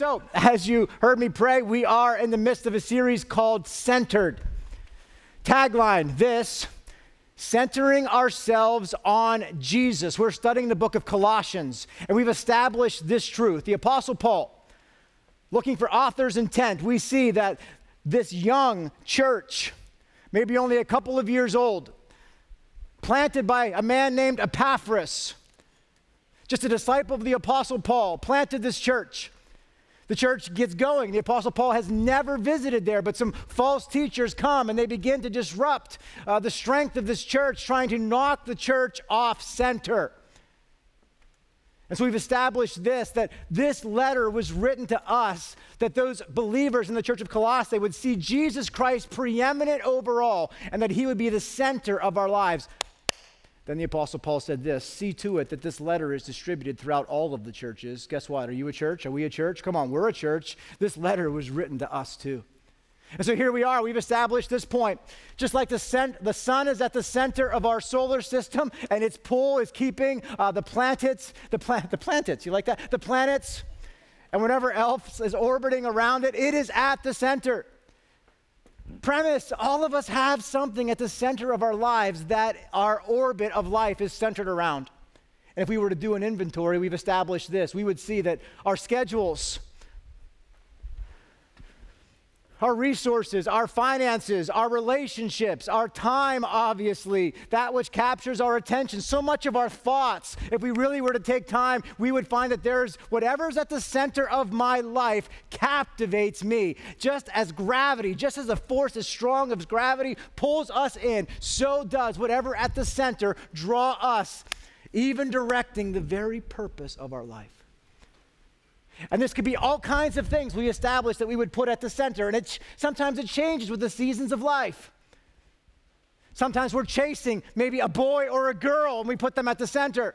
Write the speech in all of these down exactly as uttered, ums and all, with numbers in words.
So, as you heard me pray, we are in the midst of a series called Centered. Tagline, this, centering ourselves on Jesus. We're studying the book of Colossians, and we've established this truth. The Apostle Paul, looking for author's intent, we see that this young church, maybe only a couple of years old, planted by a man named Epaphras, just a disciple of the Apostle Paul, planted this church. The church gets going. The Apostle Paul has never visited there, but some false teachers come and they begin to disrupt uh, the strength of this church, trying to knock the church off center. And so we've established this, that this letter was written to us, that those believers in the church of Colossae would see Jesus Christ preeminent over all, and that he would be the center of our lives. Then the Apostle Paul said this, see to it that this letter is distributed throughout all of the churches. Guess what? Are you a church? Are we a church? Come on, we're a church. This letter was written to us too. And so here we are. We've established this point. Just like the, cent- the sun is at the center of our solar system, and its pull is keeping uh, the planets, the, pla- the planets, you like that? The planets and whatever else is orbiting around it, it is at the center. Premise, all of us have something at the center of our lives that our orbit of life is centered around. And if we were to do an inventory, we've established this. We would see that our schedules, our resources, our finances, our relationships, our time, obviously, that which captures our attention, so much of our thoughts, if we really were to take time, we would find that there's whatever's at the center of my life captivates me. Just as gravity, just as a force as strong as gravity pulls us in, so does whatever at the center draw us, even directing the very purpose of our life. And this could be all kinds of things we establish that we would put at the center. And it, sometimes it changes with the seasons of life. Sometimes we're chasing maybe a boy or a girl, and we put them at the center.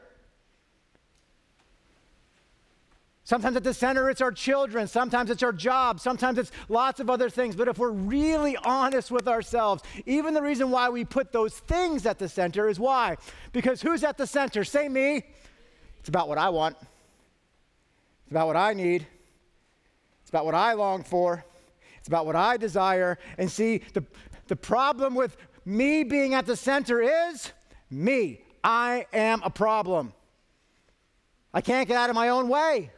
Sometimes at the center it's our children. Sometimes it's our job. Sometimes it's lots of other things. But if we're really honest with ourselves, even the reason why we put those things at the center is why? Because who's at the center? Say me. It's about what I want. It's about what I need. It's about what I long for. It's about what I desire. And see, the, the problem with me being at the center is me. I am a problem. I can't get out of my own way.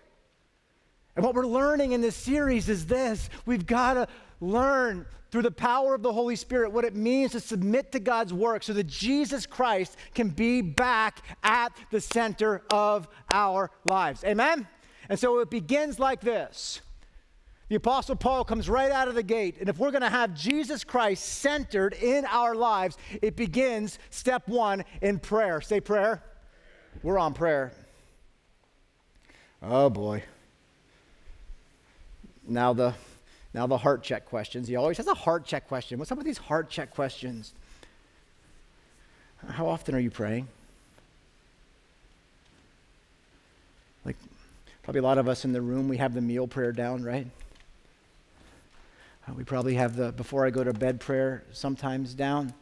And what we're learning in this series is this. We've got to learn through the power of the Holy Spirit what it means to submit to God's work so that Jesus Christ can be back at the center of our lives. Amen? And so it begins like this. The Apostle Paul comes right out of the gate. And if we're going to have Jesus Christ centered in our lives, it begins, step one, in prayer. Say prayer. We're on prayer. Oh, boy. Now the, now the heart check questions. He always has a heart check question. What's up with these heart check questions? How often are you praying? Like... Probably a lot of us in the room, we have the meal prayer down, right? Uh, we probably have the before I go to bed prayer sometimes down.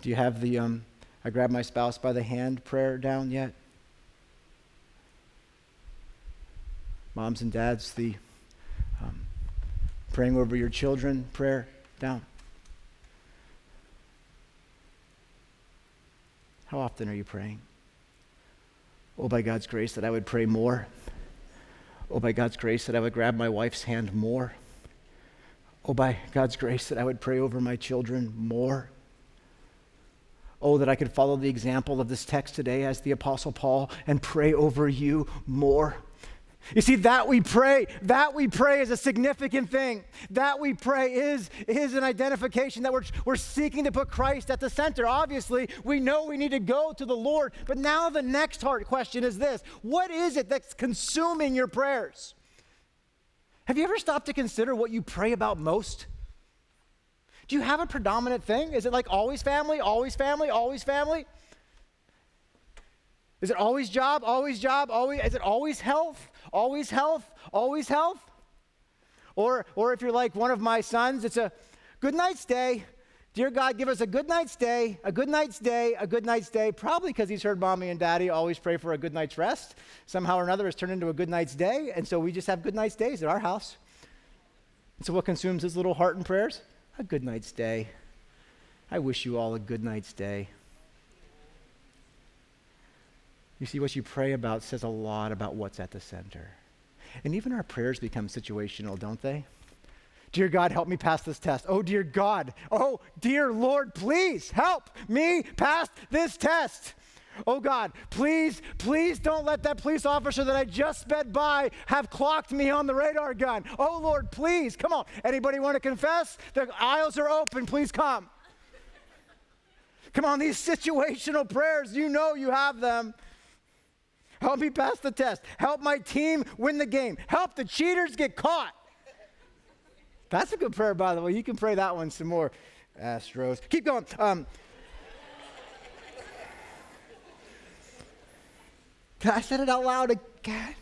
Do you have the um, I grab my spouse by the hand prayer down yet? Moms and dads, the um, praying over your children prayer down. How often are you praying? Oh, by God's grace that I would pray more. Oh, by God's grace that I would grab my wife's hand more. Oh, by God's grace that I would pray over my children more. Oh, that I could follow the example of this text today as the Apostle Paul and pray over you more. You see, that we pray, that we pray is a significant thing. That we pray is, is an identification that we're, we're seeking to put Christ at the center. Obviously, we know we need to go to the Lord, but now the next heart question is this. What is it that's consuming your prayers? Have you ever stopped to consider what you pray about most? Do you have a predominant thing? Is it like always family, always family, always family? Is it always job, always job, always? Is it always health, always health, always health? Or, or if you're like one of my sons, it's a good night, stay, Dear God, give us a good night's day, a good night's day, a good night's day, probably because he's heard mommy and daddy always pray for a good night's rest. Somehow or another, it's turned into a good night's day, and so we just have good night's days at our house. So what consumes his little heart and prayers? A good night's day. I wish you all a good night's day. You see, what you pray about says a lot about what's at the center. And even our prayers become situational, don't they? Dear God, help me pass this test. Oh, dear God. Oh, dear Lord, please help me pass this test. Oh, God, please, please don't let that police officer that I just sped by have clocked me on the radar gun. Oh, Lord, please, come on. Anybody want to confess? The aisles are open. Please come. Come on, these situational prayers, you know you have them. Help me pass the test. Help my team win the game. Help the cheaters get caught. That's a good prayer, by the way. You can pray that one some more, Astros. Keep going. Um, I said it out loud again.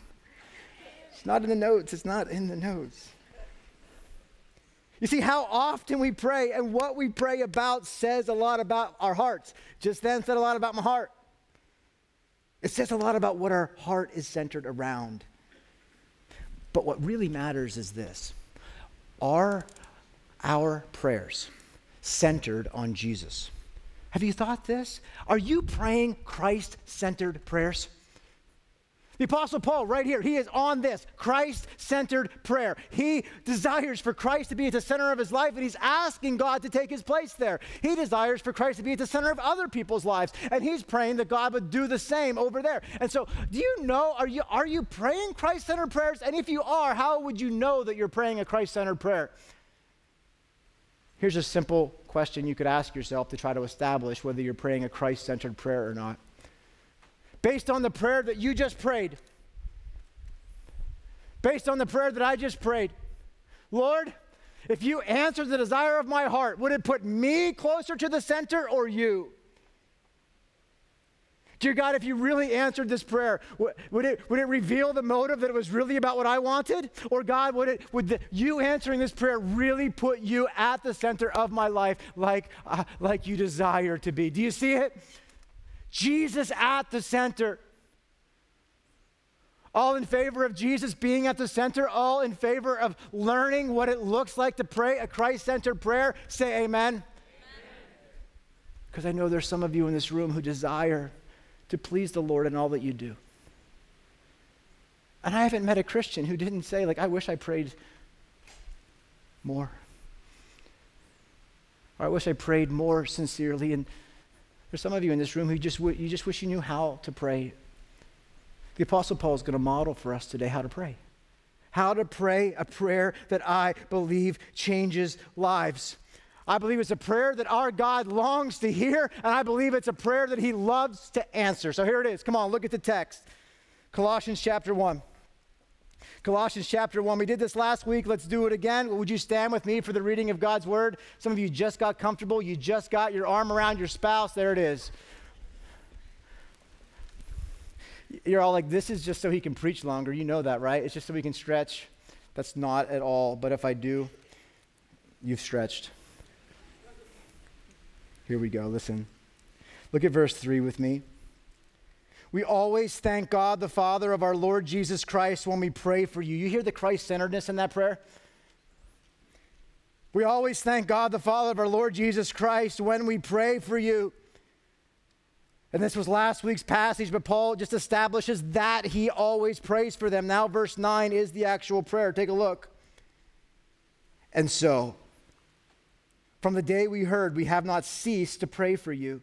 It's not in the notes. It's not in the notes. You see, how often we pray and what we pray about says a lot about our hearts. Just then said a lot about my heart. It says a lot about what our heart is centered around. But what really matters is this. Are our prayers centered on Jesus? Have you thought this? Are you praying Christ-centered prayers? The Apostle Paul right here, he is on this Christ-centered prayer. He desires for Christ to be at the center of his life, and he's asking God to take his place there. He desires for Christ to be at the center of other people's lives, and he's praying that God would do the same over there. And so do you know, are you, are you praying Christ-centered prayers? And if you are, how would you know that you're praying a Christ-centered prayer? Here's a simple question you could ask yourself to try to establish whether you're praying a Christ-centered prayer or not. Based on the prayer that you just prayed, based on the prayer that I just prayed, Lord, if you answered the desire of my heart, would it put me closer to the center or you? Dear God, if you really answered this prayer, would it, would it reveal the motive that it was really about what I wanted? Or God, would, it, would the, you answering this prayer really put you at the center of my life like, uh, like you desire to be? Do you see it? Jesus at the center. All in favor of Jesus being at the center, all in favor of learning what it looks like to pray a Christ-centered prayer, say amen. Because I know there's some of you in this room who desire to please the Lord in all that you do. And I haven't met a Christian who didn't say, like, I wish I prayed more. Or I wish I prayed more sincerely. And there's some of you in this room who just w- you just wish you knew how to pray. The Apostle Paul is going to model for us today how to pray. How to pray a prayer that I believe changes lives. I believe it's a prayer that our God longs to hear, and I believe it's a prayer that he loves to answer. So here it is. Come on, look at the text. Colossians chapter one. Colossians chapter one. We did this last week. Let's do it again. Would you stand with me for the reading of God's word? Some of you just got comfortable. You just got your arm around your spouse. There it is. You're all like, this is just so he can preach longer. You know that, right? It's just so we can stretch. That's not at all. But if I do, you've stretched. Here we go. Listen. Look at verse three with me. We always thank God, the Father of our Lord Jesus Christ, when we pray for you. You hear the Christ-centeredness in that prayer? We always thank God, the Father of our Lord Jesus Christ, when we pray for you. And this was last week's passage, but Paul just establishes that he always prays for them. Now verse nine is the actual prayer. Take a look. And so, from the day we heard, we have not ceased to pray for you,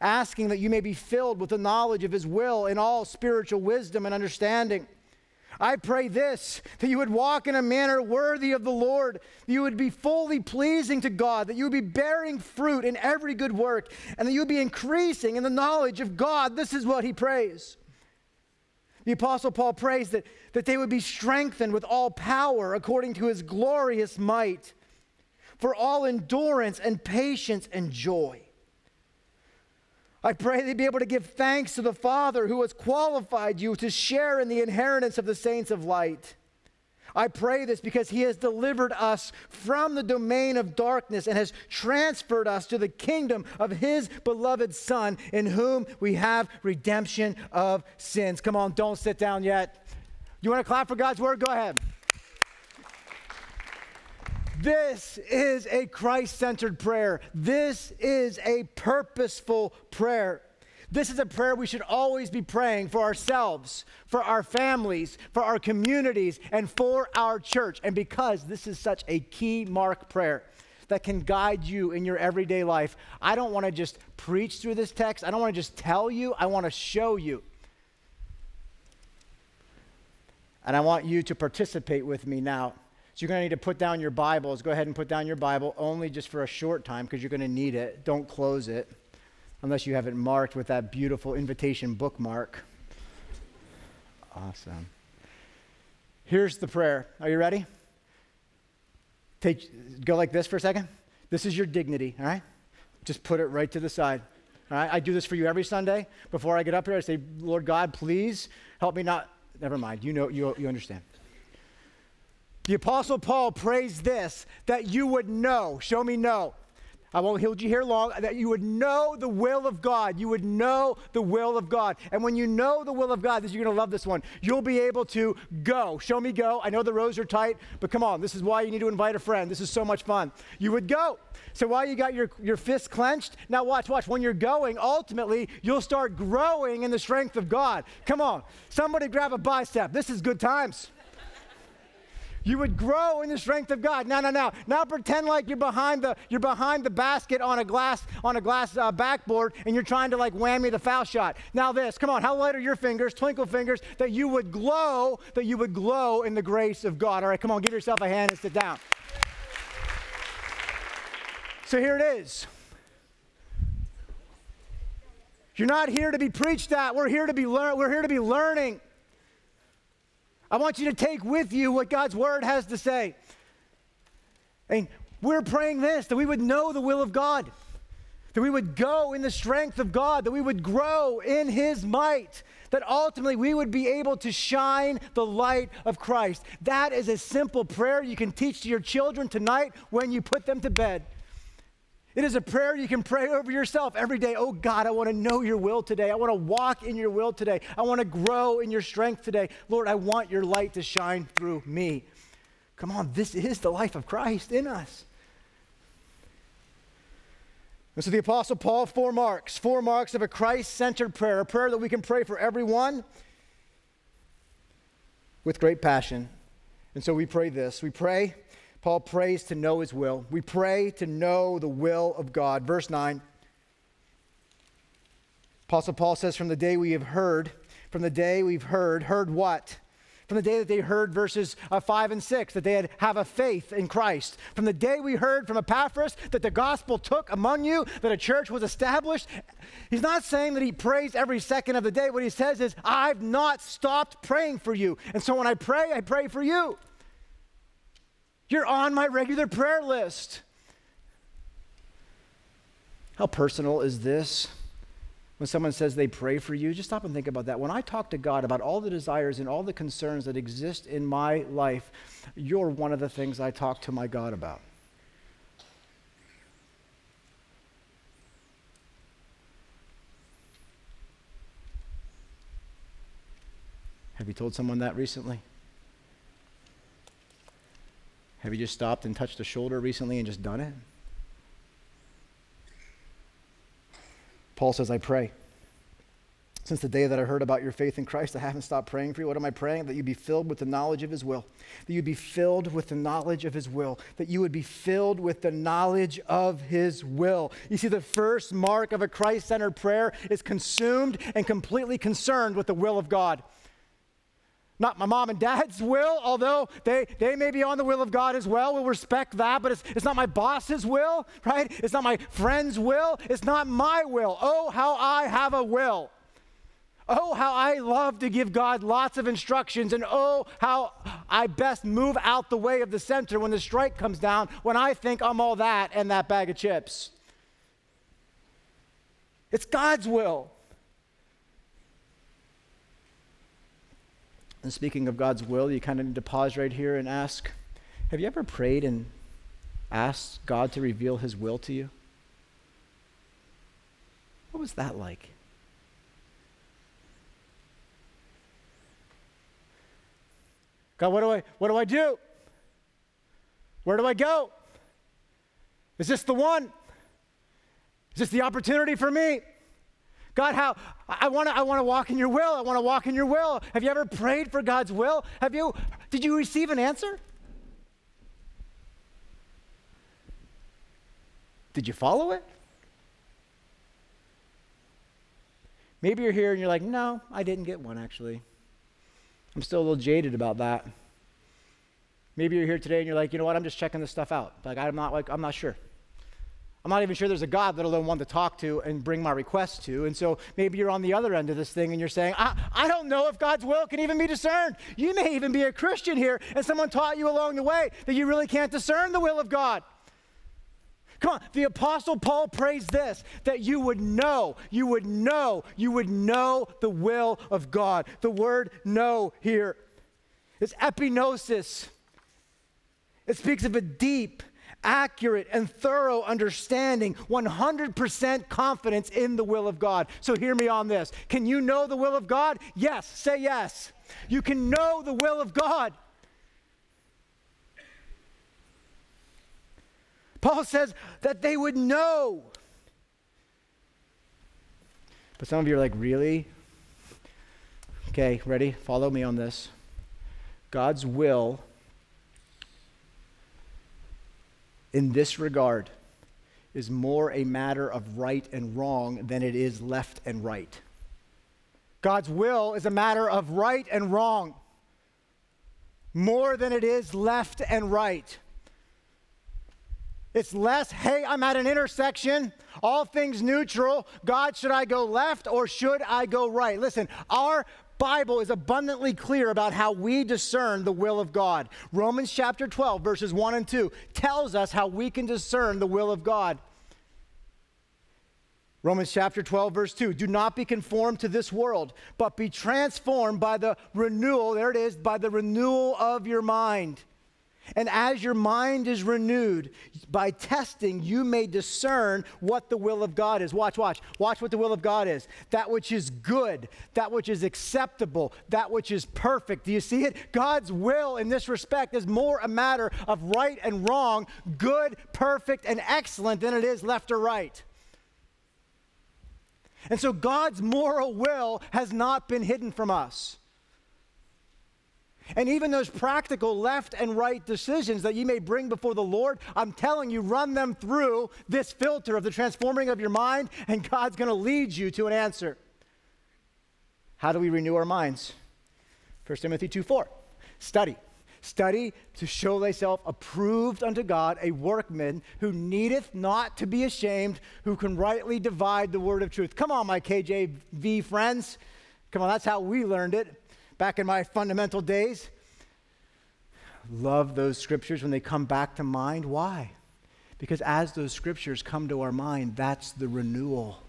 asking that you may be filled with the knowledge of his will in all spiritual wisdom and understanding. I pray this, that you would walk in a manner worthy of the Lord, that you would be fully pleasing to God, that you would be bearing fruit in every good work, and that you would be increasing in the knowledge of God. This is what he prays. The Apostle Paul prays that, that they would be strengthened with all power according to his glorious might, for all endurance and patience and joy. I pray they'd be able to give thanks to the Father who has qualified you to share in the inheritance of the saints of light. I pray this because he has delivered us from the domain of darkness and has transferred us to the kingdom of his beloved Son, in whom we have redemption of sins. Come on, don't sit down yet. You want to clap for God's word? Go ahead. This is a Christ-centered prayer. This is a purposeful prayer. This is a prayer we should always be praying for ourselves, for our families, for our communities, and for our church. And because this is such a key mark prayer that can guide you in your everyday life, I don't want to just preach through this text. I don't want to just tell you. I want to show you. And I want you to participate with me now. So you're going to need to put down your Bibles. Go ahead and put down your Bible, only just for a short time, because you're going to need it. Don't close it. Unless you have it marked with that beautiful invitation bookmark. Awesome. Here's the prayer. Are you ready? Take, go like this for a second. This is your dignity, all right? Just put it right to the side, all right? I do this for you every Sunday. Before I get up here, I say, Lord God, please help me not, never mind, you know, you, you understand. The Apostle Paul prays this, that you would know, show me know, I won't hold you here long, that you would know the will of God. You would know the will of God. And when you know the will of God, this, you're going to love this one. You'll be able to go. Show me go. I know the rows are tight, but come on. This is why you need to invite a friend. This is so much fun. You would go. So while you got your, your fists clenched, now watch, watch. When you're going, ultimately, you'll start growing in the strength of God. Come on. Somebody grab a bicep. This is good times. You would grow in the strength of God. Now, now, now, now pretend like you're behind the you're behind the basket on a glass on a glass uh, backboard, and you're trying to like whammy the foul shot. Now this, come on, how light are your fingers, twinkle fingers, that you would glow, that you would glow in the grace of God. All right, come on, give yourself a hand and sit down. So here it is. You're not here to be preached at. We're here to be learn. We're here to be learning. I want you to take with you what God's word has to say. And we're praying this, that we would know the will of God, that we would go in the strength of God, that we would grow in his might, that ultimately we would be able to shine the light of Christ. That is a simple prayer you can teach to your children tonight when you put them to bed. It is a prayer you can pray over yourself every day. Oh, God, I want to know your will today. I want to walk in your will today. I want to grow in your strength today. Lord, I want your light to shine through me. Come on, this is the life of Christ in us. And so the Apostle Paul, four marks, four marks of a Christ-centered prayer, a prayer that we can pray for everyone with great passion. And so we pray this. We pray. Paul prays to know his will. We pray to know the will of God. Verse nine, Apostle Paul says, from the day we have heard, from the day we've heard, heard what? From the day that they heard, verses uh, five and six, that they had have a faith in Christ. From the day we heard from Epaphras that the gospel took among you, that a church was established. He's not saying that he prays every second of the day. What he says is, I've not stopped praying for you. And so when I pray, I pray for you. You're on my regular prayer list. How personal is this? When someone says they pray for you, just stop and think about that. When I talk to God about all the desires and all the concerns that exist in my life, you're one of the things I talk to my God about. Have you told someone that recently? Have you just stopped and touched a shoulder recently and just done it? Paul says, I pray. Since the day that I heard about your faith in Christ, I haven't stopped praying for you. What am I praying? That you be filled with the knowledge of his will. That you be filled with the knowledge of his will. That you would be filled with the knowledge of his will. You see, the first mark of a Christ-centered prayer is consumed and completely concerned with the will of God. Not my mom and dad's will, although they, they may be on the will of God as well. We'll respect that, but it's, it's not my boss's will, right? It's not my friend's will. It's not my will. Oh, how I have a will. Oh, how I love to give God lots of instructions, and oh, how I best move out the way of the center when the strike comes down, when I think I'm all that and that bag of chips. It's God's will. And speaking of God's will, you kind of need to pause right here and ask, have you ever prayed and asked God to reveal his will to you? What was that like? God, what do I, what do I do? Where do I go? Is this the one? Is this the opportunity for me? God, how I want to I want to walk in your will. I want to walk in your will. Have you ever prayed for God's will? Have you did you receive an answer? Did you follow it? Maybe you're here and you're like, no, I didn't get one actually. I'm still a little jaded about that. Maybe you're here today and you're like, you know what, I'm just checking this stuff out. Like I'm not like I'm not sure. I'm not even sure there's a God, let alone one to talk to and bring my request to. And so maybe you're on the other end of this thing and you're saying, I, I don't know if God's will can even be discerned. You may even be a Christian here and someone taught you along the way that you really can't discern the will of God. Come on, the Apostle Paul prays this, that you would know, you would know, you would know the will of God. The word know here is epinosis. It speaks of a deep, accurate and thorough understanding, one hundred percent confidence in the will of God. So hear me on this. Can you know the will of God? Yes, say yes. You can know the will of God. Paul says that they would know. But some of you are like, really? Okay, ready? Follow me on this. God's will in this regard is more a matter of right and wrong than it is left and right. God's will is a matter of right and wrong more than it is left and right. It's less, hey, I'm at an intersection, all things neutral. God, should I go left or should I go right? Listen, our Bible is abundantly clear about how we discern the will of God. Romans chapter twelve, verses one and two tells us how we can discern the will of God. Romans chapter twelve, verse two, do not be conformed to this world, but be transformed by the renewal, there it is, by the renewal of your mind. And as your mind is renewed, by testing, you may discern what the will of God is. Watch, watch, watch what the will of God is. That which is good, that which is acceptable, that which is perfect. Do you see it? God's will in this respect is more a matter of right and wrong, good, perfect, and excellent than it is left or right. And so God's moral will has not been hidden from us. And even those practical left and right decisions that you may bring before the Lord, I'm telling you, run them through this filter of the transforming of your mind, and God's going to lead you to an answer. How do we renew our minds? First Timothy two four, study. Study to show thyself approved unto God, a workman who needeth not to be ashamed, who can rightly divide the word of truth. Come on, my K J V friends. Come on, that's how we learned it. Back in my fundamental days, love those scriptures when they come back to mind. Why? Because as those scriptures come to our mind, that's the renewal.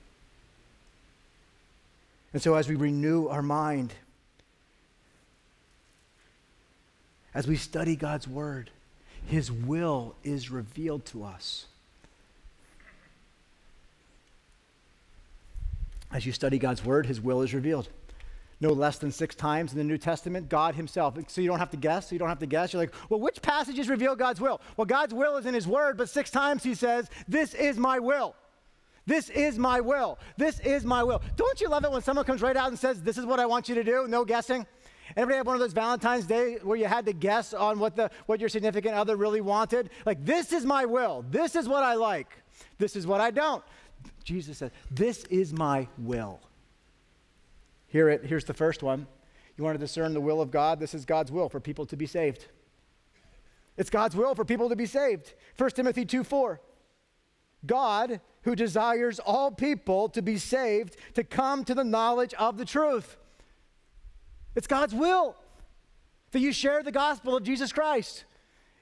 And so as we renew our mind, as we study God's word, his will is revealed to us. As you study God's word, his will is revealed. No less than six times in the New Testament, God himself. So you don't have to guess. So you don't have to guess. You're like, well, which passages reveal God's will? Well, God's will is in his word, but six times he says, this is my will. This is my will. This is my will. Don't you love it when someone comes right out and says, this is what I want you to do? No guessing. Everybody had one of those Valentine's Day where you had to guess on what the what your significant other really wanted? Like, this is my will. This is what I like. This is what I don't. Jesus said, this is my will. Hear it. Here's the first one. You want to discern the will of God? This is God's will for people to be saved. It's God's will for people to be saved. First Timothy two four. God, who desires all people to be saved, to come to the knowledge of the truth. It's God's will that you share the gospel of Jesus Christ.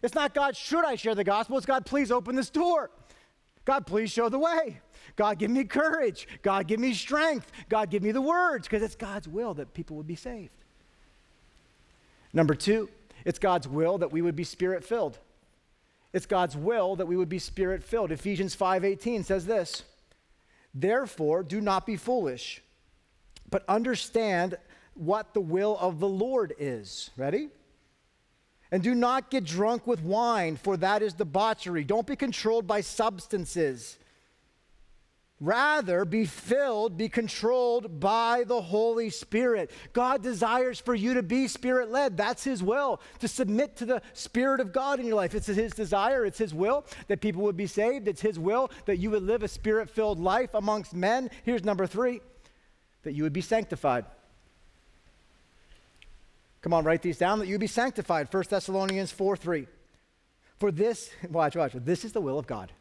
It's not God, should I share the gospel? It's God, please open this door. God, please show the way. God, give me courage. God, give me strength. God, give me the words, because it's God's will that people would be saved. Number two, it's God's will that we would be Spirit-filled. It's God's will that we would be Spirit-filled. Ephesians five eighteen says this, "Therefore, do not be foolish, but understand what the will of the Lord is." Ready? "And do not get drunk with wine, for that is debauchery." Don't be controlled by substances. Rather, be filled, be controlled by the Holy Spirit. God desires for you to be Spirit-led. That's His will, to submit to the Spirit of God in your life. It's His desire, it's His will that people would be saved. It's His will that you would live a Spirit-filled life amongst men. Here's number three, that you would be sanctified. Come on, write these down, that you be sanctified. First Thessalonians four three. For this, watch, watch, this is the will of God.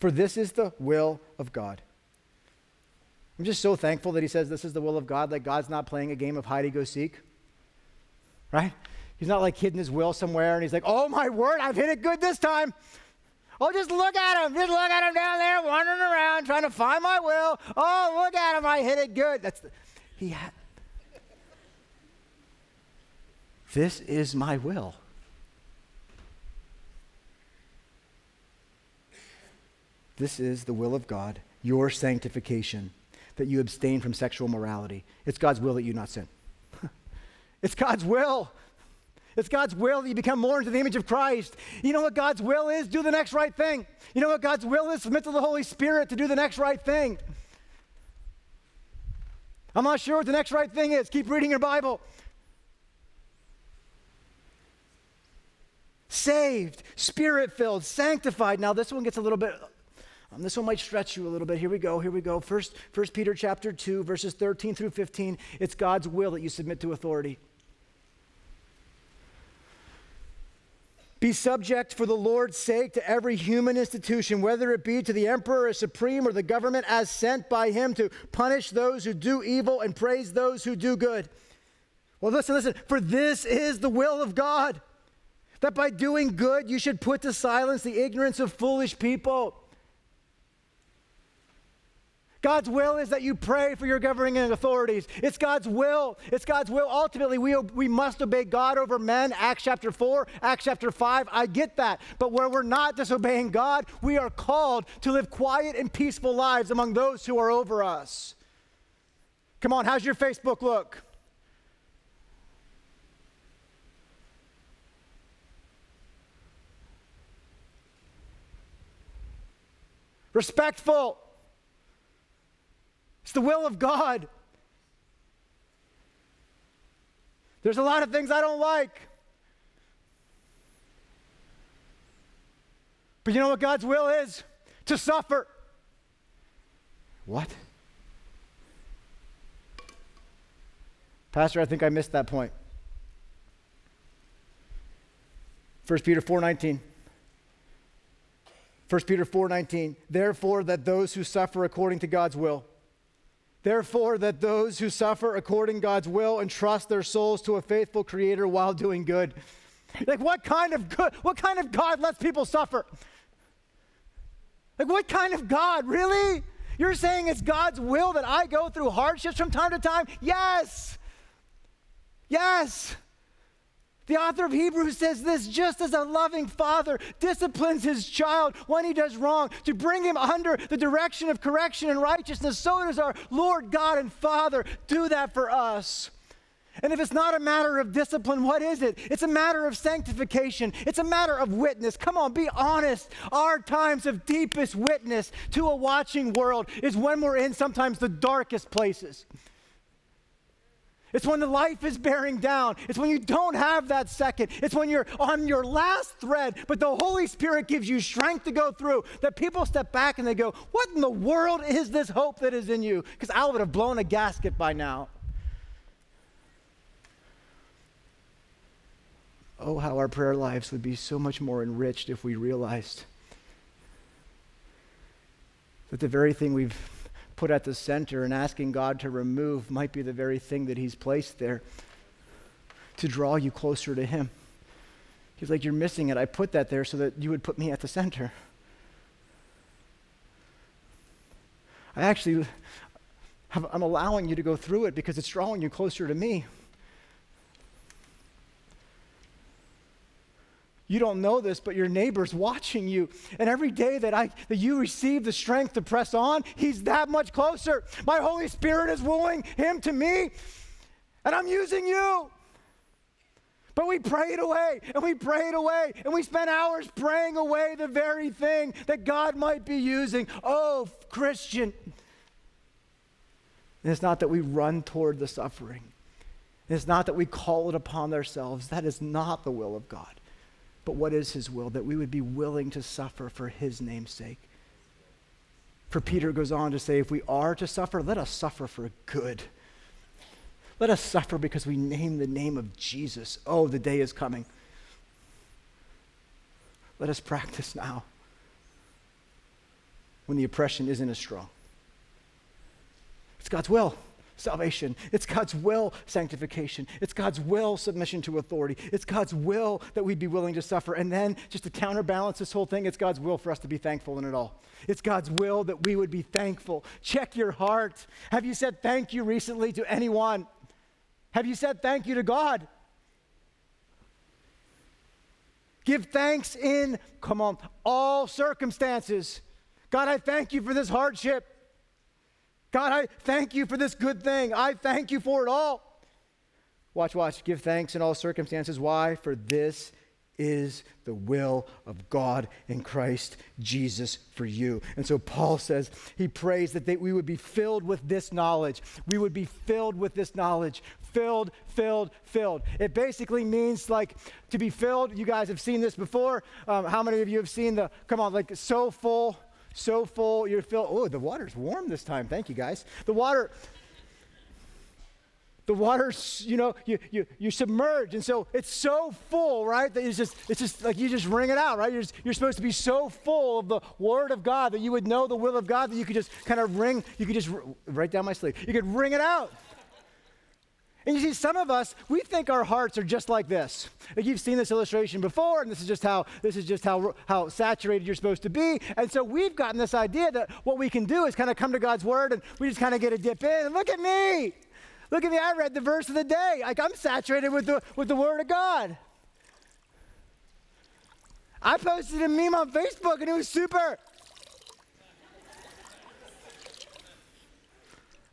For this is the will of God. I'm just so thankful that he says this is the will of God, like God's not playing a game of hide-and-go-seek, right? He's not like hidden his will somewhere and he's like, oh my word, I've hit it good this time. Oh, just look at him. Just look at him down there wandering around trying to find my will. Oh, look at him, I hit it good. That's the, he had. This is my will. This is the will of God, your sanctification, that you abstain from sexual morality. It's God's will that you not sin. It's God's will. It's God's will that you become more into the image of Christ. You know what God's will is? Do the next right thing. You know what God's will is? Submit to the Holy Spirit to do the next right thing. I'm not sure what the next right thing is. Keep reading your Bible. Saved, Spirit-filled, sanctified. Now this one gets a little bit, um, this one might stretch you a little bit. Here we go, here we go. First, First Peter chapter two, verses thirteen through fifteen. It's God's will that you submit to authority. Be subject for the Lord's sake to every human institution, whether it be to the emperor as supreme or the government as sent by him to punish those who do evil and praise those who do good. Well, listen, listen, for this is the will of God, that by doing good you should put to silence the ignorance of foolish people. God's will is that you pray for your governing authorities. It's God's will. It's God's will. Ultimately, we, we must obey God over men. Acts chapter four, Acts chapter five, I get that. But where we're not disobeying God, we are called to live quiet and peaceful lives among those who are over us. Come on, how's your Facebook look? Respectful. It's the will of God. There's a lot of things I don't like. But you know what God's will is? To suffer. What? Pastor, I think I missed that point. First Peter four nineteen. First Peter four nineteen, therefore that those who suffer according to God's will, therefore that those who suffer according to God's will entrust their souls to a faithful creator while doing good. Like what kind of good, what kind of God lets people suffer? Like what kind of God, really? You're saying it's God's will that I go through hardships from time to time? Yes, yes. The author of Hebrews says this, just as a loving father disciplines his child when he does wrong to bring him under the direction of correction and righteousness, so does our Lord God and Father do that for us. And if it's not a matter of discipline, what is it? It's a matter of sanctification. It's a matter of witness. Come on, be honest. Our times of deepest witness to a watching world is when we're in sometimes the darkest places. It's when the life is bearing down. It's when you don't have that second. It's when you're on your last thread, but the Holy Spirit gives you strength to go through, that people step back and they go, what in the world is this hope that is in you? Because I would have blown a gasket by now. Oh, how our prayer lives would be so much more enriched if we realized that the very thing we've put at the center and asking God to remove might be the very thing that he's placed there to draw you closer to him. He's like, you're missing it. I put that there so that you would put me at the center. I actually, have, I'm allowing you to go through it because it's drawing you closer to me. You don't know this, but your neighbor's watching you. And every day that I that you receive the strength to press on, he's that much closer. My Holy Spirit is wooing him to me, and I'm using you. But we pray it away, and we pray it away, and we spend hours praying away the very thing that God might be using. Oh, Christian. And it's not that we run toward the suffering. And it's not that we call it upon ourselves. That is not the will of God. But what is his will? That we would be willing to suffer for his name's sake. For Peter goes on to say, if we are to suffer, let us suffer for good. Let us suffer because we name the name of Jesus. Oh, the day is coming. Let us practice now when the oppression isn't as strong. It's God's will, salvation. It's God's will, sanctification. It's God's will, submission to authority. It's God's will that we'd be willing to suffer. And then just to counterbalance this whole thing, it's God's will for us to be thankful in it all. It's God's will that we would be thankful. Check your heart. Have you said thank you recently to anyone? Have you said thank you to God? Give thanks in, come on, all circumstances. God, I thank you for this hardship. God, I thank you for this good thing. I thank you for it all. Watch, watch. Give thanks in all circumstances. Why? For this is the will of God in Christ Jesus for you. And so Paul says, he prays that they, we would be filled with this knowledge. We would be filled with this knowledge. Filled, filled, filled. It basically means like to be filled. You guys have seen this before. Um, how many of you have seen the, come on, like so full, So full, you're filled. Oh, the water's warm this time. Thank you, guys. The water, the water's, you know, you you you submerge, and so it's so full, right? That it's just it's just like you just wring it out, right? You're just, you're supposed to be so full of the Word of God that you would know the will of God that you could just kind of wring. You could just right down my sleeve. You could wring it out. And you see, some of us, we think our hearts are just like this. Like you've seen this illustration before, and this is just how this is just how how saturated you're supposed to be. And so we've gotten this idea that what we can do is kind of come to God's Word, and we just kind of get a dip in. And look at me, look at me. I read the verse of the day. Like I'm saturated with the with the Word of God. I posted a meme on Facebook, and it was super.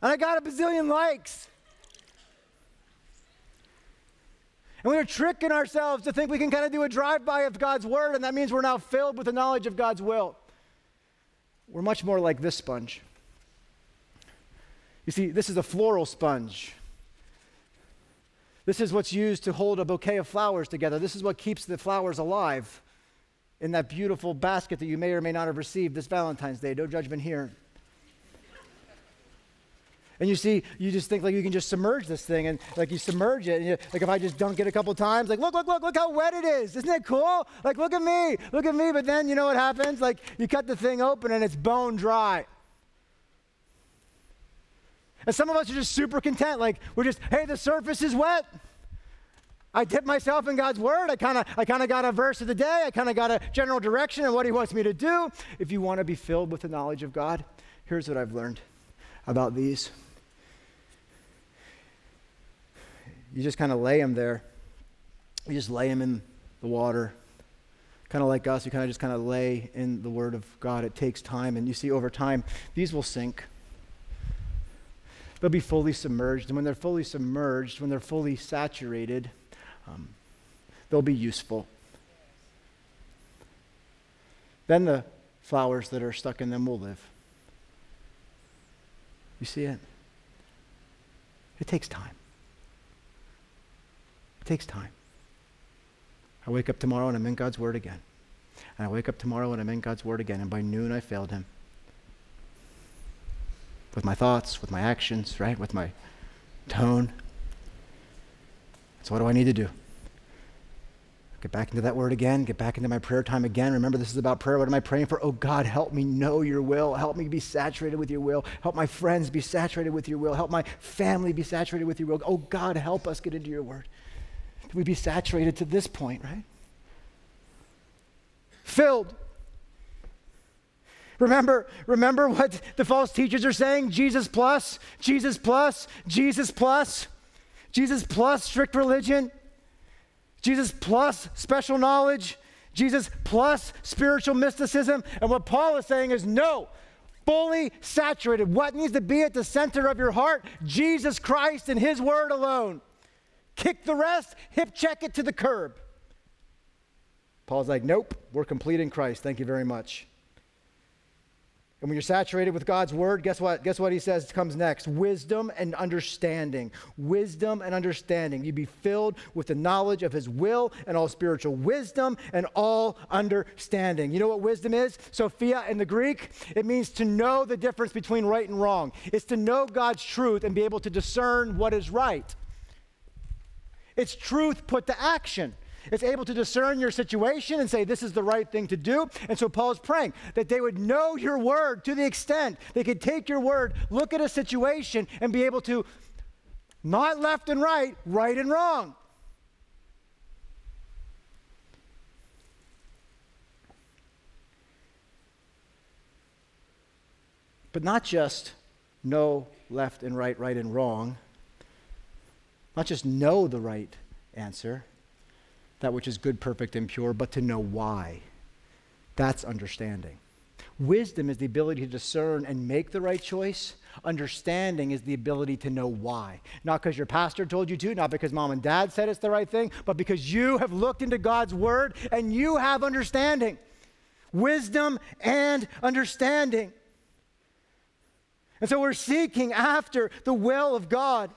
And I got a bazillion likes. And we are tricking ourselves to think we can kind of do a drive-by of God's Word, and that means we're now filled with the knowledge of God's will. We're much more like this sponge. You see, this is a floral sponge. This is what's used to hold a bouquet of flowers together. This is what keeps the flowers alive in that beautiful basket that you may or may not have received this Valentine's Day. No judgment here. And you see, you just think like you can just submerge this thing, and like you submerge it, and you, like if I just dunk it a couple times, like look, look, look, look how wet it is. Isn't it cool? Like look at me, look at me. But then you know what happens? Like you cut the thing open and it's bone dry. And some of us are just super content. Like we're just, hey, the surface is wet. I dip myself in God's Word. I kind of I kind of got a verse of the day. I kind of got a general direction of what he wants me to do. If you want to be filled with the knowledge of God, here's what I've learned about these. You just kind of lay them there. You just lay them in the water. Kind of like us, you kind of just kind of lay in the Word of God. It takes time, and you see over time, these will sink. They'll be fully submerged, and when they're fully submerged, when they're fully saturated, um, they'll be useful. Then the flowers that are stuck in them will live. You see it? It takes time. It takes time. I wake up tomorrow and I'm in God's Word again. And I wake up tomorrow and I'm in God's Word again. And by noon I failed him. With my thoughts, with my actions, right? With my tone. So what do I need to do? Get back into that Word again. Get back into my prayer time again. Remember, this is about prayer. What am I praying for? Oh, God, help me know your will. Help me be saturated with your will. Help my friends be saturated with your will. Help my family be saturated with your will. Oh, God, help us get into your Word. We'd be saturated to this point, right? Filled. Remember, remember what the false teachers are saying? Jesus plus, Jesus plus, Jesus plus, Jesus plus strict religion, Jesus plus special knowledge, Jesus plus spiritual mysticism. And what Paul is saying is no, fully saturated. What needs to be at the center of your heart? Jesus Christ and his word alone. Kick the rest, hip check it to the curb. Paul's like, nope, we're complete in Christ. Thank you very much. And when you're saturated with God's word, guess what? Guess what he says comes next? Wisdom and understanding. Wisdom and understanding. You'd be filled with the knowledge of his will and all spiritual wisdom and all understanding. You know what wisdom is? Sophia in the Greek. It means to know the difference between right and wrong. It's to know God's truth and be able to discern what is right. It's truth put to action. It's able to discern your situation and say, this is the right thing to do. And so Paul's praying that they would know your word to the extent they could take your word, look at a situation, and be able to not left and right, right and wrong. But not just know left and right, right and wrong. Not just know the right answer, that which is good, perfect, and pure, but to know why. That's understanding. Wisdom is the ability to discern and make the right choice. Understanding is the ability to know why. Not because your pastor told you to, not because mom and dad said it's the right thing, but because you have looked into God's word and you have understanding. Wisdom and understanding. And so we're seeking after the will of God.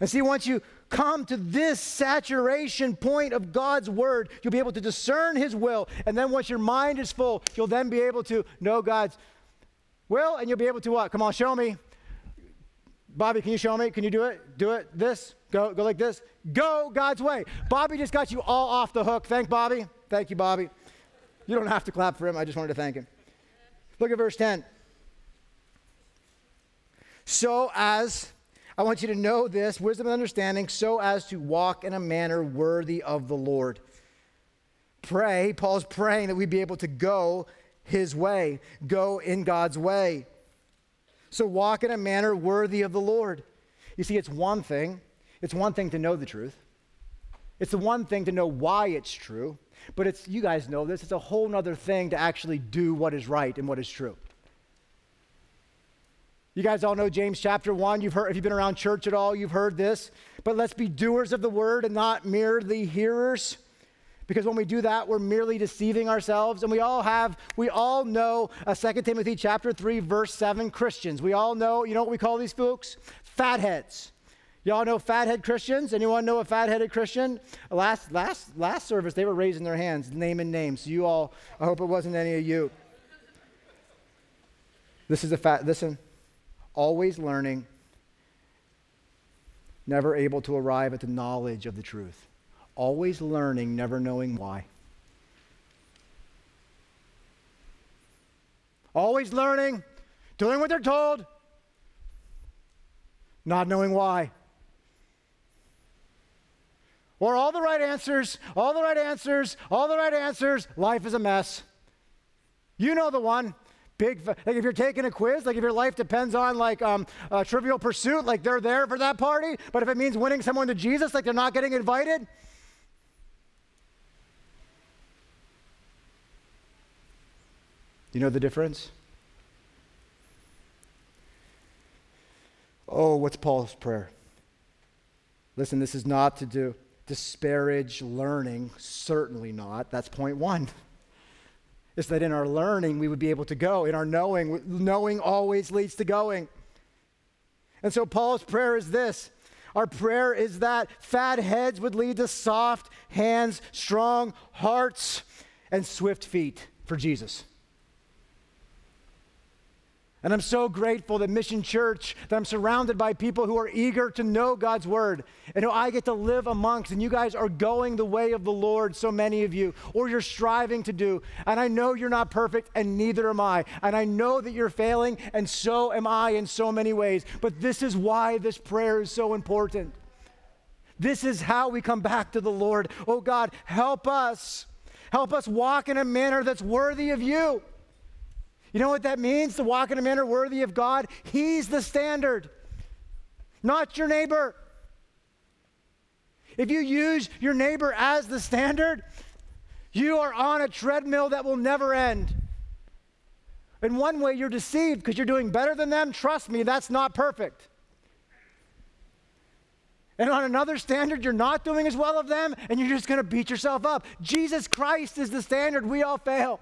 And see, once you come to this saturation point of God's word, you'll be able to discern his will. And then once your mind is full, you'll then be able to know God's will. And you'll be able to what? Come on, show me. Bobby, can you show me? Can you do it? Do it. This. Go. Go like this. Go God's way. Bobby just got you all off the hook. Thank Bobby. Thank you, Bobby. You don't have to clap for him. I just wanted to thank him. Look at verse ten. So as... I want you to know this, wisdom and understanding, so as to walk in a manner worthy of the Lord. Pray, Paul's praying that we'd be able to go his way, go in God's way. So walk in a manner worthy of the Lord. You see, it's one thing. It's one thing to know the truth. It's the one thing to know why it's true. But it's, you guys know this, it's a whole other thing to actually do what is right and what is true. You guys all know James chapter one. You've heard, if you've been around church at all, you've heard this. But let's be doers of the word and not merely hearers. Because when we do that, we're merely deceiving ourselves. And we all have, we all know uh, Second Timothy chapter three, verse seven, Christians. We all know, you know what we call these folks? Fatheads. Y'all know fathead Christians? Anyone know a fatheaded Christian? Last, last, last service, they were raising their hands, naming names. You all, I hope it wasn't any of you. This is a fat, listen. Always learning, never able to arrive at the knowledge of the truth. Always learning, never knowing why. Always learning, doing what they're told, not knowing why. Or all the right answers, all the right answers, all the right answers, life is a mess. You know the one. Big, like if you're taking a quiz, like if your life depends on like um, uh, Trivial Pursuit, like they're there for that party, but if it means winning someone to Jesus, like they're not getting invited. You know the difference? Oh, what's Paul's prayer? Listen, this is not to do disparage learning, certainly not. That's point one. Is that in our learning, we would be able to go. In our knowing, knowing always leads to going. And so Paul's prayer is this. Our prayer is that fat heads would lead to soft hands, strong hearts, and swift feet for Jesus. And I'm so grateful that Mission Church, that I'm surrounded by people who are eager to know God's word and who I get to live amongst. And you guys are going the way of the Lord, so many of you, or you're striving to do. And I know you're not perfect, and neither am I. And I know that you're failing, and so am I in so many ways. But this is why this prayer is so important. This is how we come back to the Lord. Oh God, help us. Help us walk in a manner that's worthy of you. You know what that means, to walk in a manner worthy of God? He's the standard, not your neighbor. If you use your neighbor as the standard, you are on a treadmill that will never end. In one way, you're deceived because you're doing better than them. Trust me, that's not perfect. And on another standard, you're not doing as well of them, and you're just going to beat yourself up. Jesus Christ is the standard. We all fail.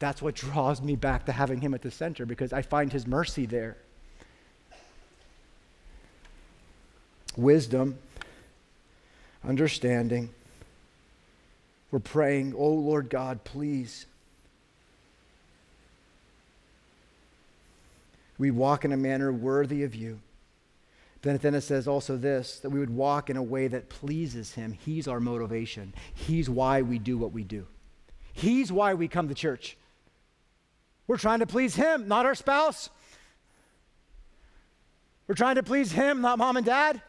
That's what draws me back to having him at the center, because I find his mercy there. Wisdom, understanding. We're praying, oh Lord God, please. We walk in a manner worthy of you. Then, then it says also this, that we would walk in a way that pleases him. He's our motivation. He's why we do what we do. He's why we come to church. We're trying to please him, not our spouse. We're trying to please him, not mom and dad.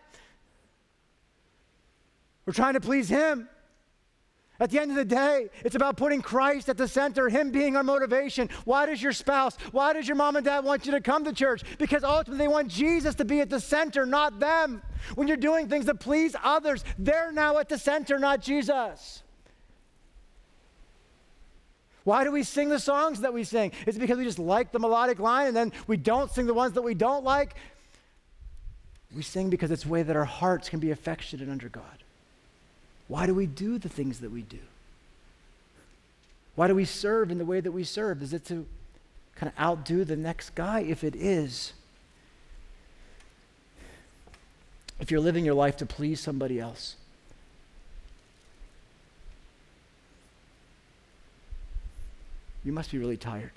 We're trying to please him. At the end of the day, it's about putting Christ at the center, him being our motivation. Why does your spouse, why does your mom and dad want you to come to church? Because ultimately they want Jesus to be at the center, not them. When you're doing things to please others, they're now at the center, not Jesus. Why do we sing the songs that we sing? It's because we just like the melodic line, and then we don't sing the ones that we don't like. We sing because it's a way that our hearts can be affectionate under God. Why do we do the things that we do? Why do we serve in the way that we serve? Is it to kind of outdo the next guy? If it is, if you're living your life to please somebody else, you must be really tired.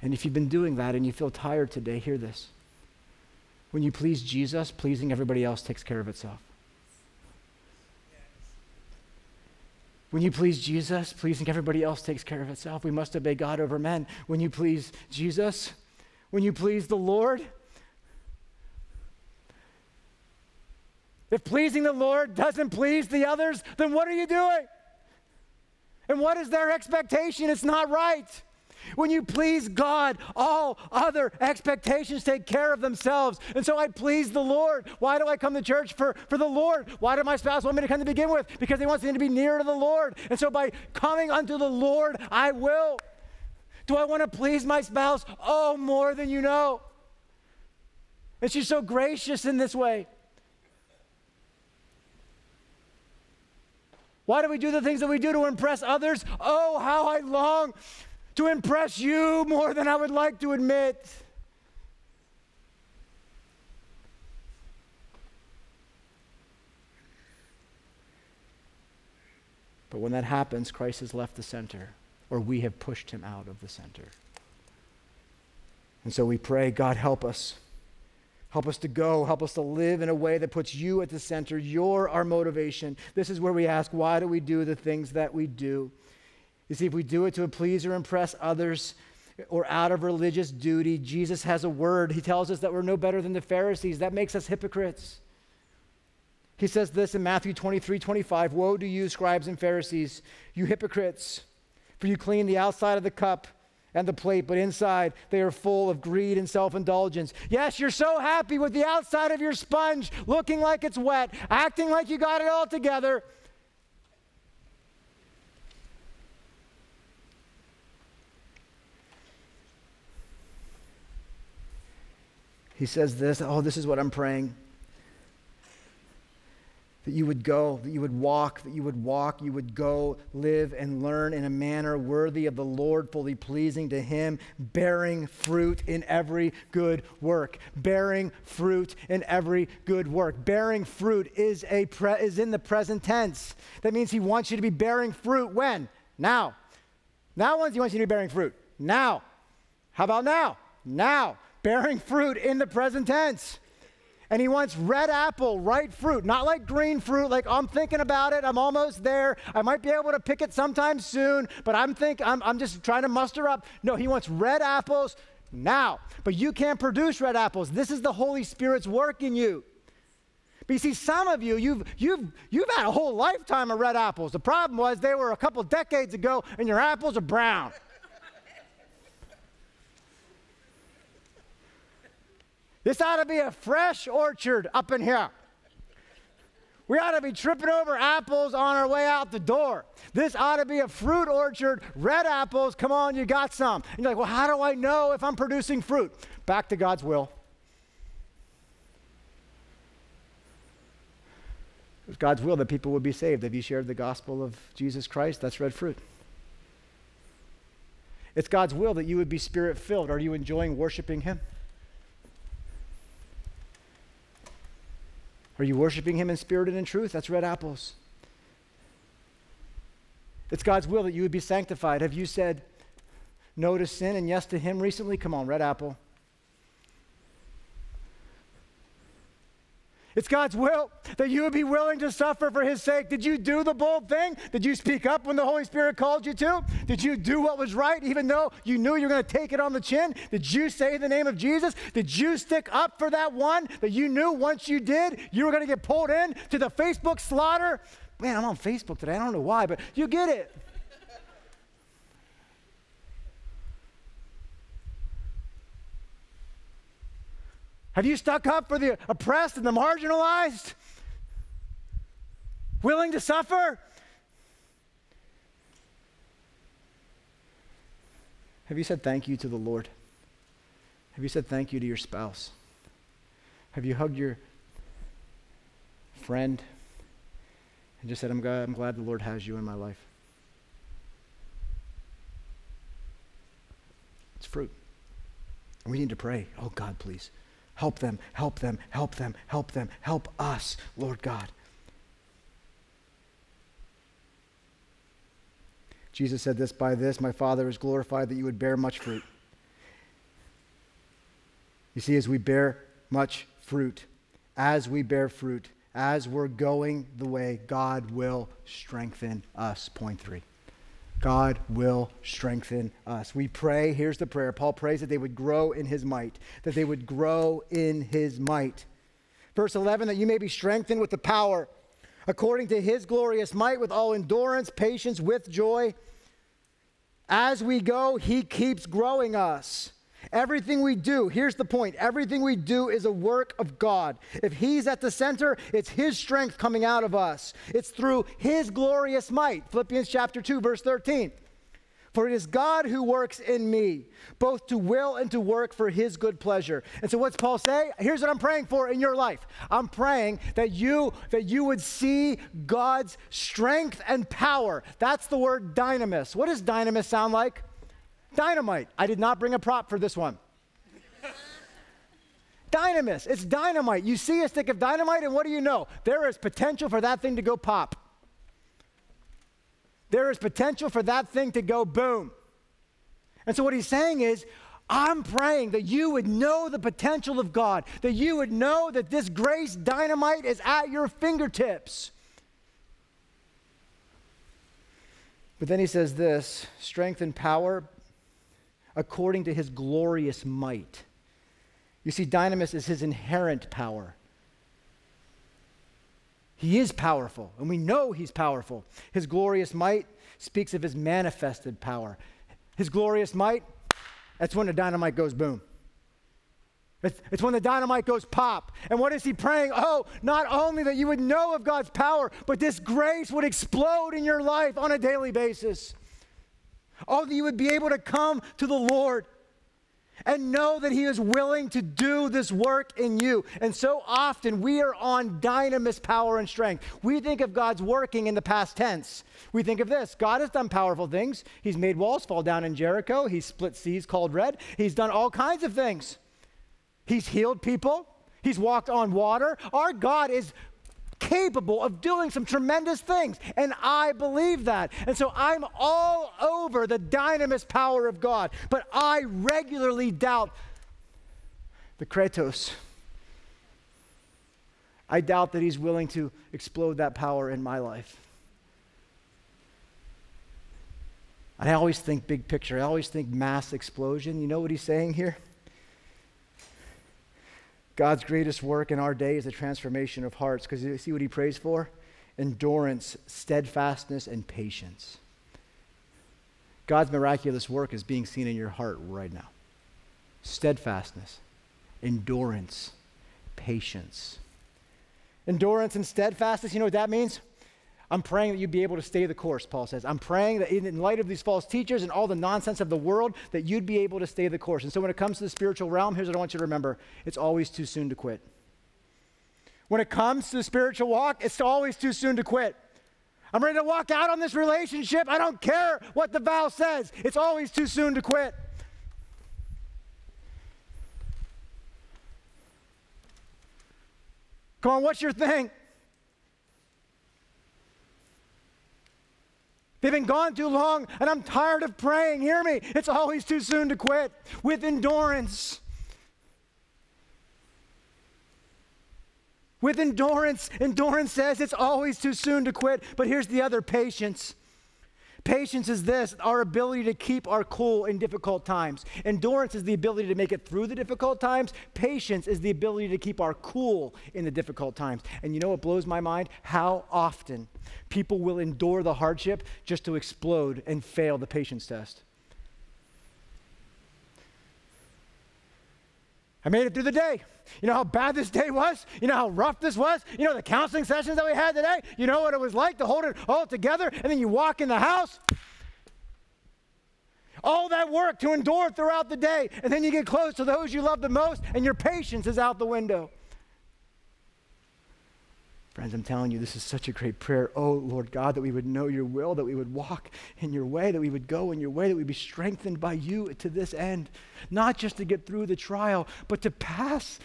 And if you've been doing that and you feel tired today, hear this. When you please Jesus, pleasing everybody else takes care of itself. When you please Jesus, pleasing everybody else takes care of itself. We must obey God over men. When you please Jesus, when you please the Lord, if pleasing the Lord doesn't please the others, then what are you doing? And what is their expectation? It's not right. When you please God, all other expectations take care of themselves. And so I please the Lord. Why do I come to church? For, for the Lord. Why did my spouse want me to come to begin with? Because he wants me to be near to the Lord. And so by coming unto the Lord, I will. Do I want to please my spouse? Oh, more than you know. And she's so gracious in this way. Why do we do the things that we do? To impress others? Oh, how I long to impress you more than I would like to admit. But when that happens, Christ has left the center, or we have pushed him out of the center. And so we pray, God, help us. Help us to go. Help us to live in a way that puts you at the center. You're our motivation. This is where we ask, why do we do the things that we do? You see, if we do it to please or impress others or out of religious duty, Jesus has a word. He tells us that we're no better than the Pharisees. That makes us hypocrites. He says this in Matthew twenty-three twenty-five, woe to you, scribes and Pharisees, you hypocrites, for you clean the outside of the cup and the plate, but inside they are full of greed and self-indulgence. Yes, you're so happy with the outside of your sponge, looking like it's wet, acting like you got it all together. He says this, oh, this is what I'm praying. That you would go, that you would walk, that you would walk, you would go, live and learn in a manner worthy of the Lord, fully pleasing to him, bearing fruit in every good work. Bearing fruit in every good work. Bearing fruit is, a pre- is in the present tense. That means he wants you to be bearing fruit when? Now. Now once he wants you to be bearing fruit. Now. How about now? Now. Bearing fruit in the present tense. And he wants red apple, ripe fruit, not like green fruit, like I'm thinking about it, I'm almost there, I might be able to pick it sometime soon, but I'm, think, I'm, I'm just trying to muster up. No, he wants red apples now. But you can't produce red apples. This is the Holy Spirit's work in you. But you see, some of you, you've, you've, you've had a whole lifetime of red apples. The problem was they were a couple decades ago and your apples are brown. This ought to be a fresh orchard up in here. We ought to be tripping over apples on our way out the door. This ought to be a fruit orchard, red apples. Come on, you got some. And you're like, well, how do I know if I'm producing fruit? Back to God's will. It was God's will that people would be saved. Have you shared the gospel of Jesus Christ? That's red fruit. It's God's will that you would be Spirit-filled. Are you enjoying worshiping Him? Are you worshiping Him in spirit and in truth? That's red apples. It's God's will that you would be sanctified. Have you said no to sin and yes to Him recently? Come on, red apple. It's God's will that you would be willing to suffer for His sake. Did you do the bold thing? Did you speak up when the Holy Spirit called you to? Did you do what was right even though you knew you were going to take it on the chin? Did you say the name of Jesus? Did you stick up for that one that you knew once you did, you were going to get pulled in to the Facebook slaughter? Man, I'm on Facebook today. I don't know why, but you get it. Have you stuck up for the oppressed and the marginalized? Willing to suffer? Have you said thank you to the Lord? Have you said thank you to your spouse? Have you hugged your friend and just said, I'm glad, I'm glad the Lord has you in my life? It's fruit. And we need to pray, oh God, please. Help them, help them, help them, help them, help us, Lord God. Jesus said this, by this, my Father is glorified that you would bear much fruit. You see, as we bear much fruit, as we bear fruit, as we're going the way, God will strengthen us. Point three. God will strengthen us. We pray, here's the prayer. Paul prays that they would grow in His might, that they would grow in His might. Verse eleven, that you may be strengthened with the power, according to His glorious might, with all endurance, patience, with joy. As we go, He keeps growing us. Everything we do, here's the point, everything we do is a work of God. If He's at the center, it's His strength coming out of us. It's through His glorious might. Philippians chapter two, verse thirteen. For it is God who works in me, both to will and to work for His good pleasure. And so what's Paul say? Here's what I'm praying for in your life. I'm praying that you, that you would see God's strength and power. That's the word dynamis. What does dynamis sound like? Dynamite. I did not bring a prop for this one. Dynamis. It's dynamite. You see a stick of dynamite, and what do you know? There is potential for that thing to go pop. There is potential for that thing to go boom. And so what he's saying is, I'm praying that you would know the potential of God, that you would know that this grace dynamite is at your fingertips. But then he says this, strength and power according to His glorious might. You see, dynamis is His inherent power. He is powerful, and we know He's powerful. His glorious might speaks of His manifested power. His glorious might, that's when the dynamite goes boom. It's, it's when the dynamite goes pop. And what is he praying? Oh, not only that you would know of God's power, but this grace would explode in your life on a daily basis. Oh, that you would be able to come to the Lord and know that He is willing to do this work in you. And so often we are on dynamis power and strength. We think of God's working in the past tense. We think of this. God has done powerful things. He's made walls fall down in Jericho. He's split seas called red. He's done all kinds of things. He's healed people. He's walked on water. Our God is capable of doing some tremendous things, and I believe that. And so I'm all over the dynamis power of God, but I regularly doubt the Kratos. I doubt that He's willing to explode that power in my life. I always think big picture. I always think mass explosion. You know what he's saying here? God's greatest work in our day is the transformation of hearts, because you see what he prays for? Endurance, steadfastness, and patience. God's miraculous work is being seen in your heart right now. Steadfastness, endurance, patience. Endurance and steadfastness, you know what that means? I'm praying that you'd be able to stay the course, Paul says. I'm praying that in light of these false teachers and all the nonsense of the world, that you'd be able to stay the course. And so when it comes to the spiritual realm, here's what I want you to remember. It's always too soon to quit. When it comes to the spiritual walk, it's always too soon to quit. I'm ready to walk out on this relationship. I don't care what the vow says. It's always too soon to quit. Come on, what's your thing? They've been gone too long, and I'm tired of praying. Hear me. It's always too soon to quit with endurance. With endurance, endurance says it's always too soon to quit. But here's the other, patience. Patience is this, our ability to keep our cool in difficult times. Endurance is the ability to make it through the difficult times. Patience is the ability to keep our cool in the difficult times. And you know what blows my mind? How often people will endure the hardship just to explode and fail the patience test. I made it through the day. You know how bad this day was? You know how rough this was? You know the counseling sessions that we had today? You know what it was like to hold it all together? And then you walk in the house. All that work to endure throughout the day. And then you get close to those you love the most and your patience is out the window. Friends, I'm telling you, this is such a great prayer. Oh, Lord God, that we would know your will, that we would walk in your way, that we would go in your way, that we'd be strengthened by you to this end, not just to get through the trial, but to pass,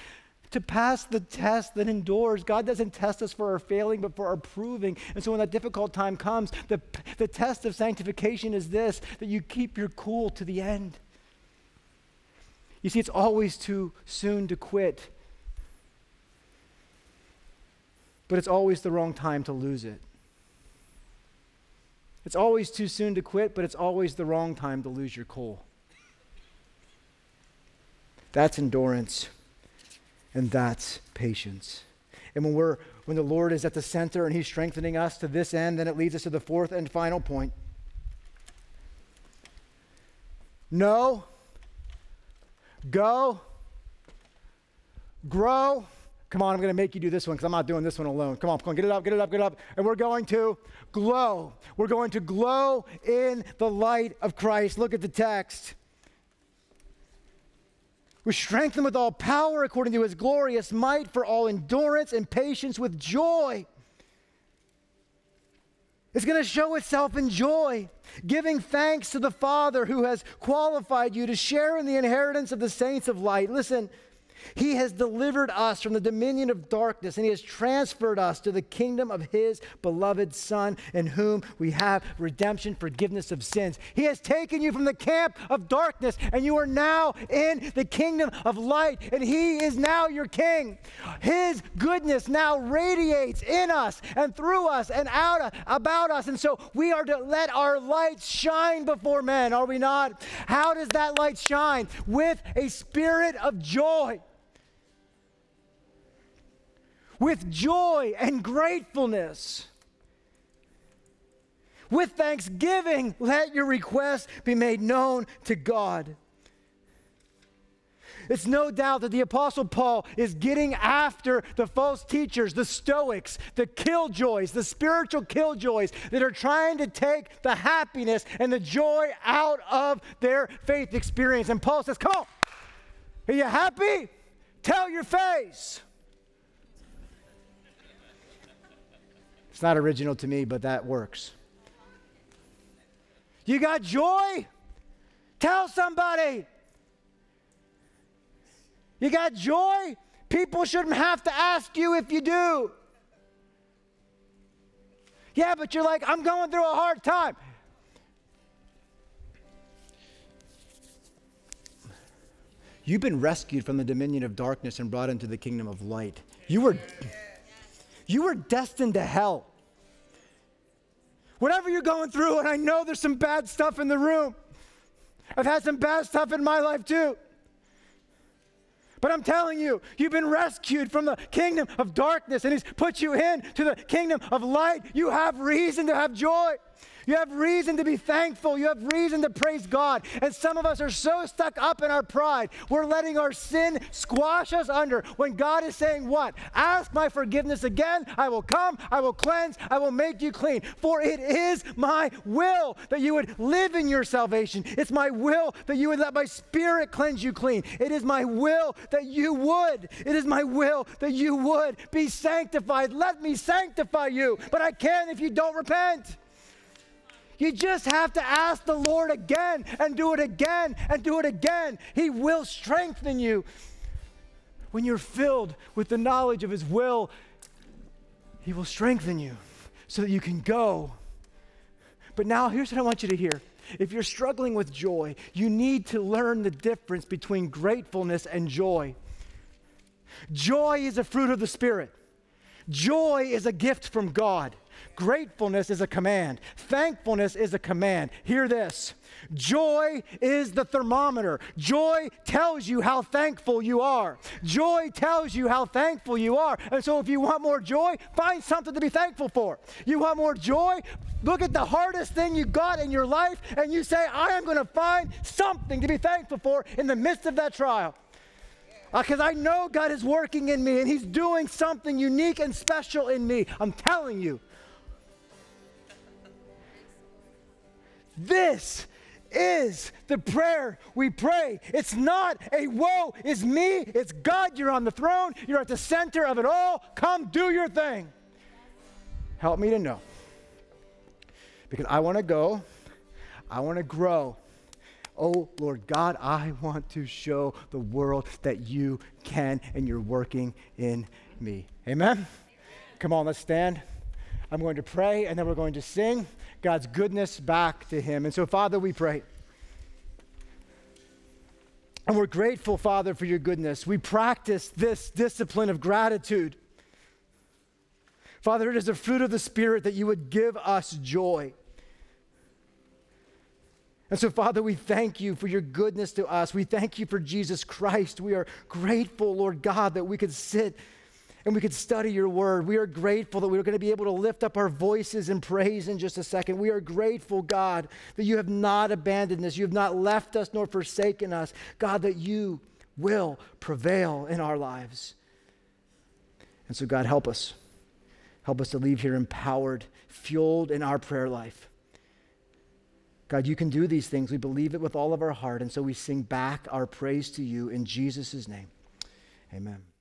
to pass the test that endures. God doesn't test us for our failing, but for our proving. And so when that difficult time comes, the, the test of sanctification is this, that you keep your cool to the end. You see, it's always too soon to quit. But it's always the wrong time to lose it. It's always too soon to quit, but it's always the wrong time to lose your cool. That's endurance, and that's patience. And when we're when the Lord is at the center and he's strengthening us to this end, then it leads us to the fourth and final point. Know, go, grow. Come on, I'm going to make you do this one because I'm not doing this one alone. Come on, come on, get it up, get it up, get it up. And we're going to glow. We're going to glow in the light of Christ. Look at the text. We're strengthened with all power according to his glorious might for all endurance and patience with joy. It's going to show itself in joy, giving thanks to the Father who has qualified you to share in the inheritance of the saints of light. Listen. He has delivered us from the dominion of darkness, and he has transferred us to the kingdom of his beloved Son, in whom we have redemption, forgiveness of sins. He has taken you from the camp of darkness, and you are now in the kingdom of light, and he is now your king. His goodness now radiates in us and through us and out about us, and so we are to let our light shine before men, are we not? How does that light shine? With a spirit of joy. With joy and gratefulness. With thanksgiving, let your requests be made known to God. It's no doubt that the Apostle Paul is getting after the false teachers, the Stoics, the killjoys, the spiritual killjoys that are trying to take the happiness and the joy out of their faith experience. And Paul says, come on, are you happy? Tell your face. It's not original to me, but that works. You got joy? Tell somebody. You got joy? People shouldn't have to ask you if you do. Yeah, but you're like, I'm going through a hard time. You've been rescued from the dominion of darkness and brought into the kingdom of light. You were... You were destined to hell. Whatever you're going through, and I know there's some bad stuff in the room. I've had some bad stuff in my life too. But I'm telling you, you've been rescued from the kingdom of darkness, and he's put you in to the kingdom of light. You have reason to have joy. You have reason to be thankful. You have reason to praise God. And some of us are so stuck up in our pride, we're letting our sin squash us under when God is saying what? Ask my forgiveness again. I will come. I will cleanse. I will make you clean. For it is my will that you would live in your salvation. It's my will that you would let my Spirit cleanse you clean. It is my will that you would. It is my will that you would be sanctified. Let me sanctify you. But I can't if you don't repent. You just have to ask the Lord again and do it again and do it again. He will strengthen you. When you're filled with the knowledge of His will, He will strengthen you so that you can go. But now here's what I want you to hear. If you're struggling with joy, you need to learn the difference between gratefulness and joy. Joy is a fruit of the Spirit. Joy is a gift from God. Gratefulness is a command. Thankfulness is a command. Hear this. Joy is the thermometer. Joy tells you how thankful you are. Joy tells you how thankful you are. And so if you want more joy, find something to be thankful for. You want more joy? Look at the hardest thing you got in your life and you say, I am going to find something to be thankful for in the midst of that trial. Because uh, I know God is working in me and He's doing something unique and special in me. I'm telling you. This is the prayer we pray. It's not a woe is me. It's God, you're on the throne. You're at the center of it all. Come do your thing. Help me to know. Because I want to go. I want to grow. Oh, Lord God, I want to show the world that you can and you're working in me. Amen? Amen. Come on, let's stand. I'm going to pray, and then we're going to sing God's goodness back to Him. And so, Father, we pray. And we're grateful, Father, for your goodness. We practice this discipline of gratitude. Father, it is the fruit of the Spirit that you would give us joy. And so, Father, we thank you for your goodness to us. We thank you for Jesus Christ. We are grateful, Lord God, that we could sit and we could study your word. We are grateful that we are going to be able to lift up our voices in praise in just a second. We are grateful, God, that you have not abandoned us. You have not left us nor forsaken us. God, that you will prevail in our lives. And so, God, help us. Help us to leave here empowered, fueled in our prayer life. God, you can do these things. We believe it with all of our heart. And so we sing back our praise to you in Jesus' name. Amen.